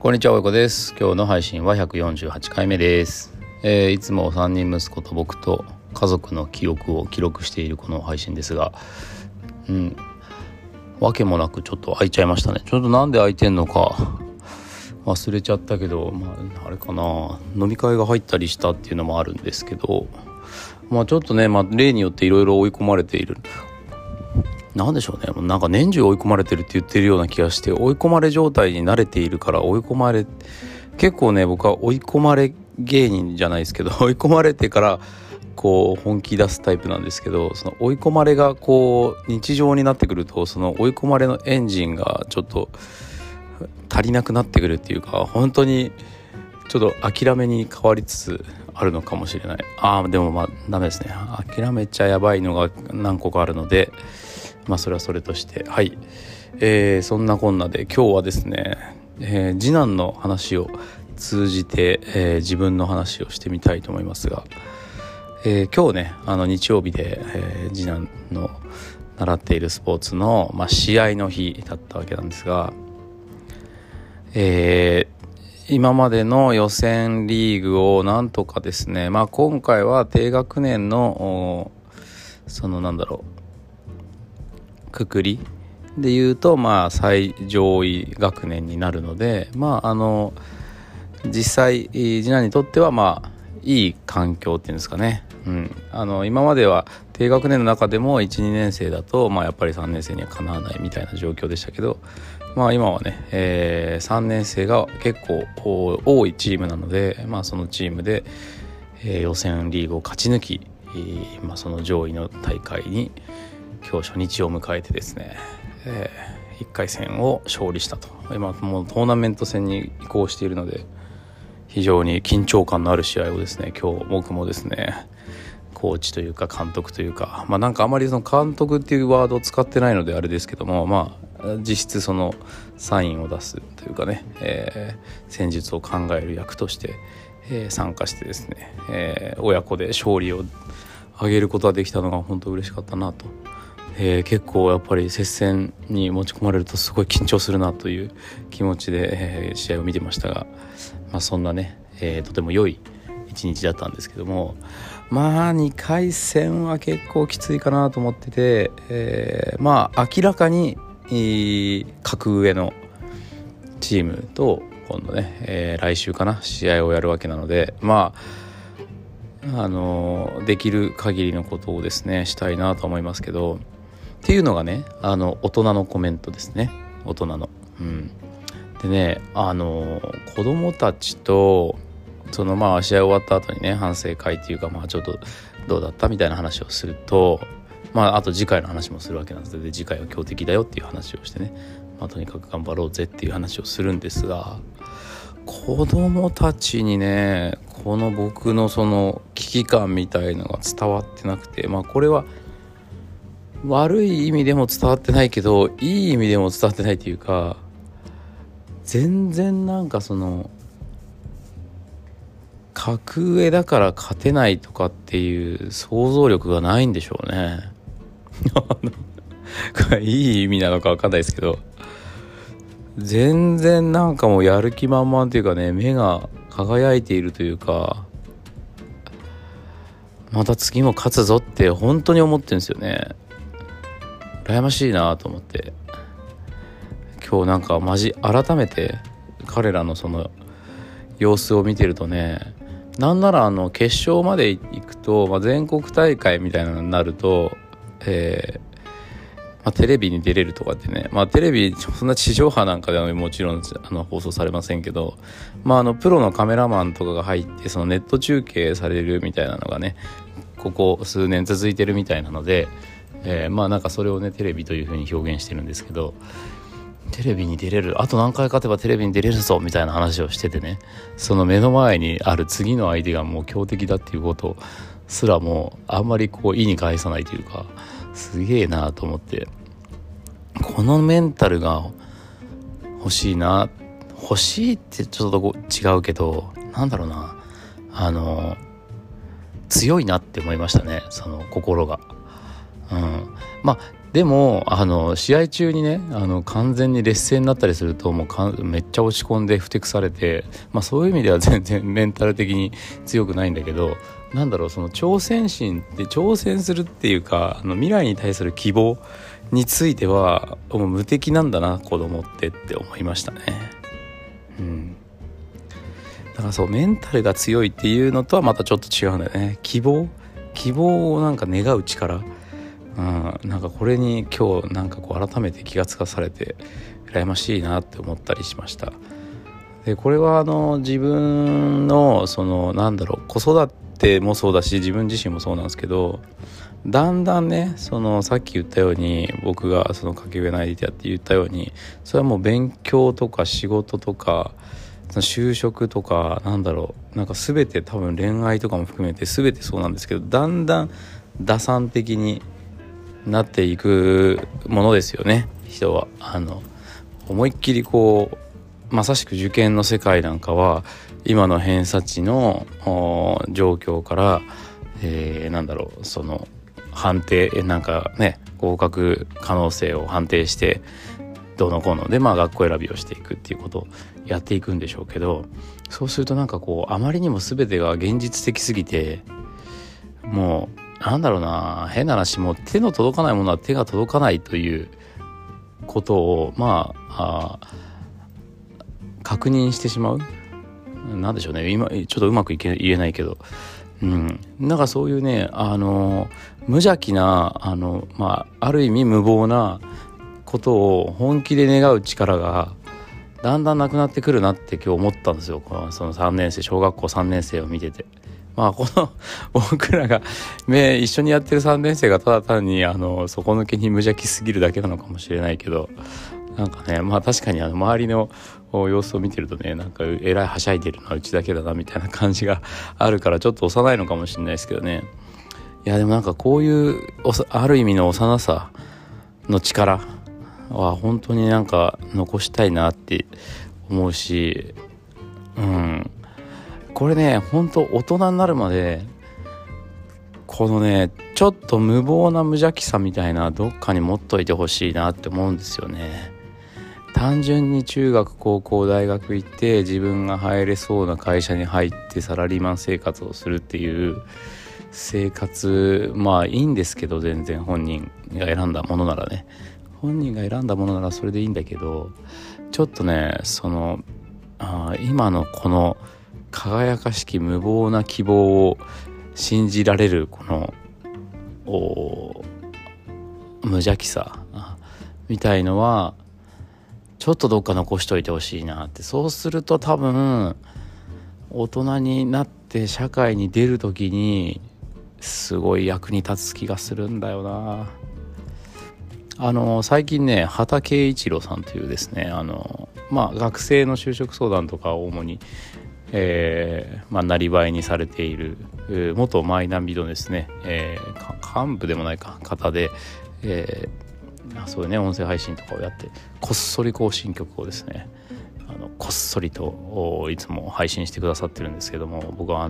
こんにちは、おいこです。今日の配信は148回目です。いつも3人息子と僕と家族の記憶を記録しているこの配信ですが、わけもなくちょっと開いちゃいましたね。ちょっとなんで開いてんのか忘れちゃったけど、あれかな、飲み会が入ったりしたっていうのもあるんですけど、ちょっとね、例によっていろいろ追い込まれている、なんでしょうね、なんか年中追い込まれてるって言ってるような気がして、追い込まれ状態に慣れているから、結構ね、僕は追い込まれ芸人じゃないですけど、追い込まれてからこう本気出すタイプなんですけど、その追い込まれがこう日常になってくると、その追い込まれのエンジンがちょっと足りなくなってくるっていうか、本当にちょっと諦めに変わりつつあるのかもしれない。でもダメですね。諦めちゃやばいのが何個かあるので、それはそれとして、はい。そんなこんなで今日はですね、次男の話を通じて、自分の話をしてみたいと思いますが、今日ね、日曜日で、次男の習っているスポーツの、試合の日だったわけなんですが、今までの予選リーグをなんとかですね、今回は低学年のくくりでいうと、最上位学年になるので、実際次男にとっては、いい環境っていうんですかね、今までは低学年の中でも 1,2 年生だと、やっぱり3年生にはかなわないみたいな状況でしたけど、今はね、3年生が結構多いチームなので、そのチームで、予選リーグを勝ち抜き、その上位の大会に今日初日を迎えてですね、1回戦を勝利したと。今もうトーナメント戦に移行しているので、非常に緊張感のある試合をですね、今日僕もですね、コーチというか監督というか、なんかあまりその監督っていうワードを使ってないのであれですけども、実質そのサインを出すというかね、戦術を考える役として、参加してですね、親子で勝利を挙げることができたのが本当嬉しかったなと。結構やっぱり接戦に持ち込まれるとすごい緊張するなという気持ちで、試合を見てましたが、そんなね、とても良い一日だったんですけども、2回戦は結構きついかなと思ってて、明らかに格上のチームと今度ね、来週かな、試合をやるわけなので、できる限りのことをですねしたいなと思いますけど、っていうのがね、大人のコメントですね。大人の、でね、子供たちとその試合終わった後にね、反省会っていうか、ちょっとどうだったみたいな話をすると、あと次回の話もするわけなんです。で次回は強敵だよっていう話をしてね、とにかく頑張ろうぜっていう話をするんですが、子供たちにね、この僕のその危機感みたいのが伝わってなくて、これは悪い意味でも伝わってないけど、いい意味でも伝わってないというか、全然なんかその格上だから勝てないとかっていう想像力がないんでしょうね。いい意味なのか分かんないですけど、全然なんかもうやる気満々というかね、目が輝いているというか、また次も勝つぞって本当に思ってるんですよね。羨ましいなと思って、今日なんか改めて彼らのその様子を見てるとね、なんなら決勝まで行くと、全国大会みたいなのになると、テレビに出れるとかってね、テレビそんな地上波なんかではもちろん放送されませんけど、プロのカメラマンとかが入って、そのネット中継されるみたいなのがね、ここ数年続いてるみたいなので、なんかそれをね、テレビというふうに表現してるんですけど、テレビに出れる、あと何回勝てばテレビに出れるぞみたいな話をしててね、その目の前にある次の相手がもう強敵だっていうことすらもうあんまりこう意に介さないというか、すげえなと思って、このメンタルが欲しいってちょっと違うけど、なんだろうな、強いなって思いましたね、その心が。まあでも試合中にね完全に劣勢になったりするともうめっちゃ落ち込んでふてくされて、まあ、そういう意味では全然メンタル的に強くないんだけど、なんだろう、その挑戦心で挑戦するっていうか未来に対する希望についてはもう無敵なんだな子供ってって思いましたね。うん、だからそうメンタルが強いっていうのとはまたちょっと違うんだよね。希望をなんか願う力、なんかこれに今日なんかこう改めて気がつかされて羨ましいなって思ったりしました。でこれは自分のそのなんだろう子育てもそうだし自分自身もそうなんですけど、だんだんねそのさっき言ったように僕がそのかけ上ないでやって言ったように、それはもう勉強とか仕事とか就職とかなんだろうなんか全て多分恋愛とかも含めて全てそうなんですけど、だんだん打算的になっていくものですよね。人は思いっきりこうまさしく受験の世界なんかは今の偏差値の状況から、なんだろうその判定なんかね合格可能性を判定してどうのこうので、まあ、学校選びをしていくっていうことをやっていくんでしょうけど、そうするとなんかこうあまりにも全てが現実的すぎてもうなんだろうな、変な話もう手の届かないものは手が届かないということをまあ、確認してしまう。なんでしょうね、今ちょっとうまく言えないけど、なんかそういうね無邪気なまあある意味無謀なことを本気で願う力がだんだんなくなってくるなって今日思ったんですよ。その3年生小学校3年生を見てて。まあ、この僕らが一緒にやってる3年生がただ単に底抜けに無邪気すぎるだけなのかもしれないけど、なんかね、まあ確かに周りの様子を見てるとね、なんかえらいはしゃいでるのはうちだけだなみたいな感じがあるからちょっと幼いのかもしれないですけどね。いやでもなんかこういうある意味の幼さの力は本当になんか残したいなって思うし、これね本当大人になるまでこのねちょっと無謀な無邪気さみたいなどっかに持っといてほしいなって思うんですよね。単純に中学高校大学行って自分が入れそうな会社に入ってサラリーマン生活をするっていう生活、まあいいんですけど、全然本人が選んだものならね、本人が選んだものならそれでいいんだけど、ちょっとねその今のこの輝かしき無謀な希望を信じられるこの無邪気さみたいのはちょっとどっか残しといてほしいなって。そうすると多分大人になって社会に出る時にすごい役に立つ気がするんだよな。最近ね畑圭一郎さんというですねまあ学生の就職相談とかを主にまあ、なりわいにされている元マイナビのですね、幹部でもないか方で、そういうね音声配信とかをやってこっそりこう新曲をですねこっそりといつも配信してくださってるんですけども、僕は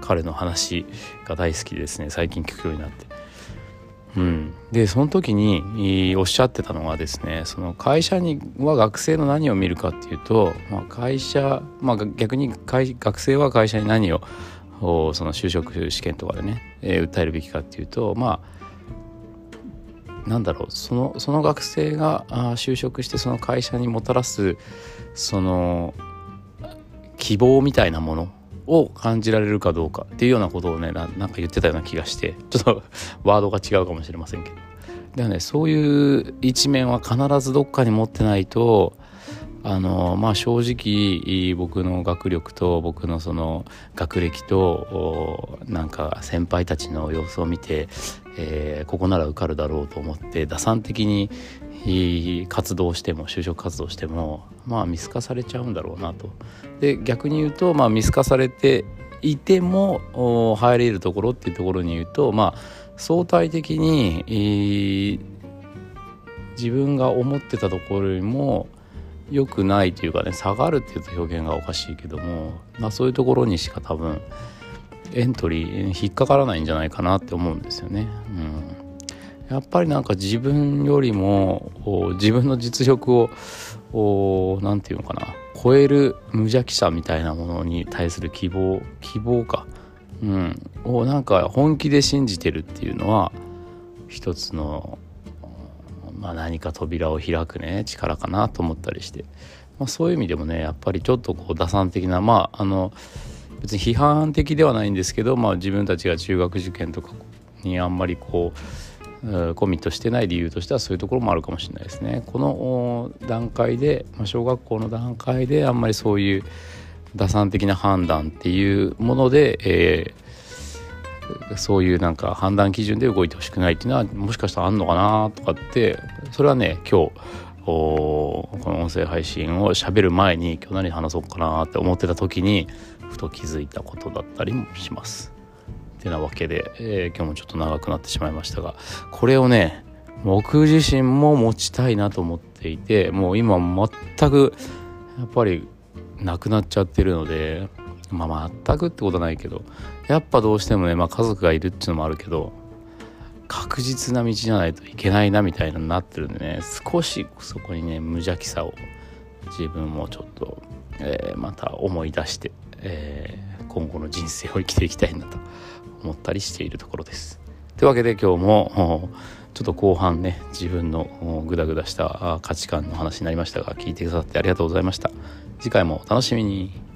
彼の話が大好きでですね最近聞くようになって、でその時におっしゃってたのがですね、その会社には学生の何を見るかっていうと、まあ、逆に学生は会社に何をその就職試験とかでね、訴えるべきかっていうと、まあなんだろうその学生が就職してその会社にもたらすその希望みたいなものを感じられるかどうかっていうようなことをねなんか言ってたような気がして、ちょっとワードが違うかもしれませんけど、でもねそういう一面は必ずどっかに持ってないとまあ正直僕の学力と僕のその学歴となんか先輩たちの様子を見て、ここなら受かるだろうと思って打算的に活動しても就職活動してもまあ見透かされちゃうんだろうなと。で逆に言うとまあ見透かされていても入れるところっていうところに言うと、まあ相対的に自分が思ってたところよりも良くないというかね、下がるっていうと表現がおかしいけども、まあそういうところにしか多分エントリー引っかからないんじゃないかなって思うんですよね。やっぱりなんか自分よりも自分の実力をなんていうのかな、超える無邪気さみたいなものに対する希望か、うん、をなんか本気で信じてるっていうのは一つの、まあ、何か扉を開くね力かなと思ったりして、まあ、そういう意味でもねやっぱりちょっとこう打算的な、まあ別に批判的ではないんですけど、まあ、自分たちが中学受験とかにあんまりこうコミットしてない理由としてはそういうところもあるかもしれないですね。この段階で、まあ、小学校の段階であんまりそういう打算的な判断っていうもので、そういうなんか判断基準で動いてほしくないっていうのはもしかしたらあんのかなとかって、それはね今日この音声配信を喋る前に今日何話そうかなって思ってた時にふと気づいたことだったりもしますってなわけで、今日もちょっと長くなってしまいましたが、これをね僕自身も持ちたいなと思っていて、もう今全くやっぱりなくなっちゃってるので、まあ、全くってことはないけどやっぱどうしてもね、まあ、家族がいるっていうのもあるけど確実な道じゃないといけないなみたいなのになってるんでね、少しそこにね無邪気さを自分もちょっと、また思い出して、今後の人生を生きていきたいなと思ったりしているところです。というわけで今日もちょっと後半ね自分のグダグダした価値観の話になりましたが、聞いてくださってありがとうございました。次回もお楽しみに。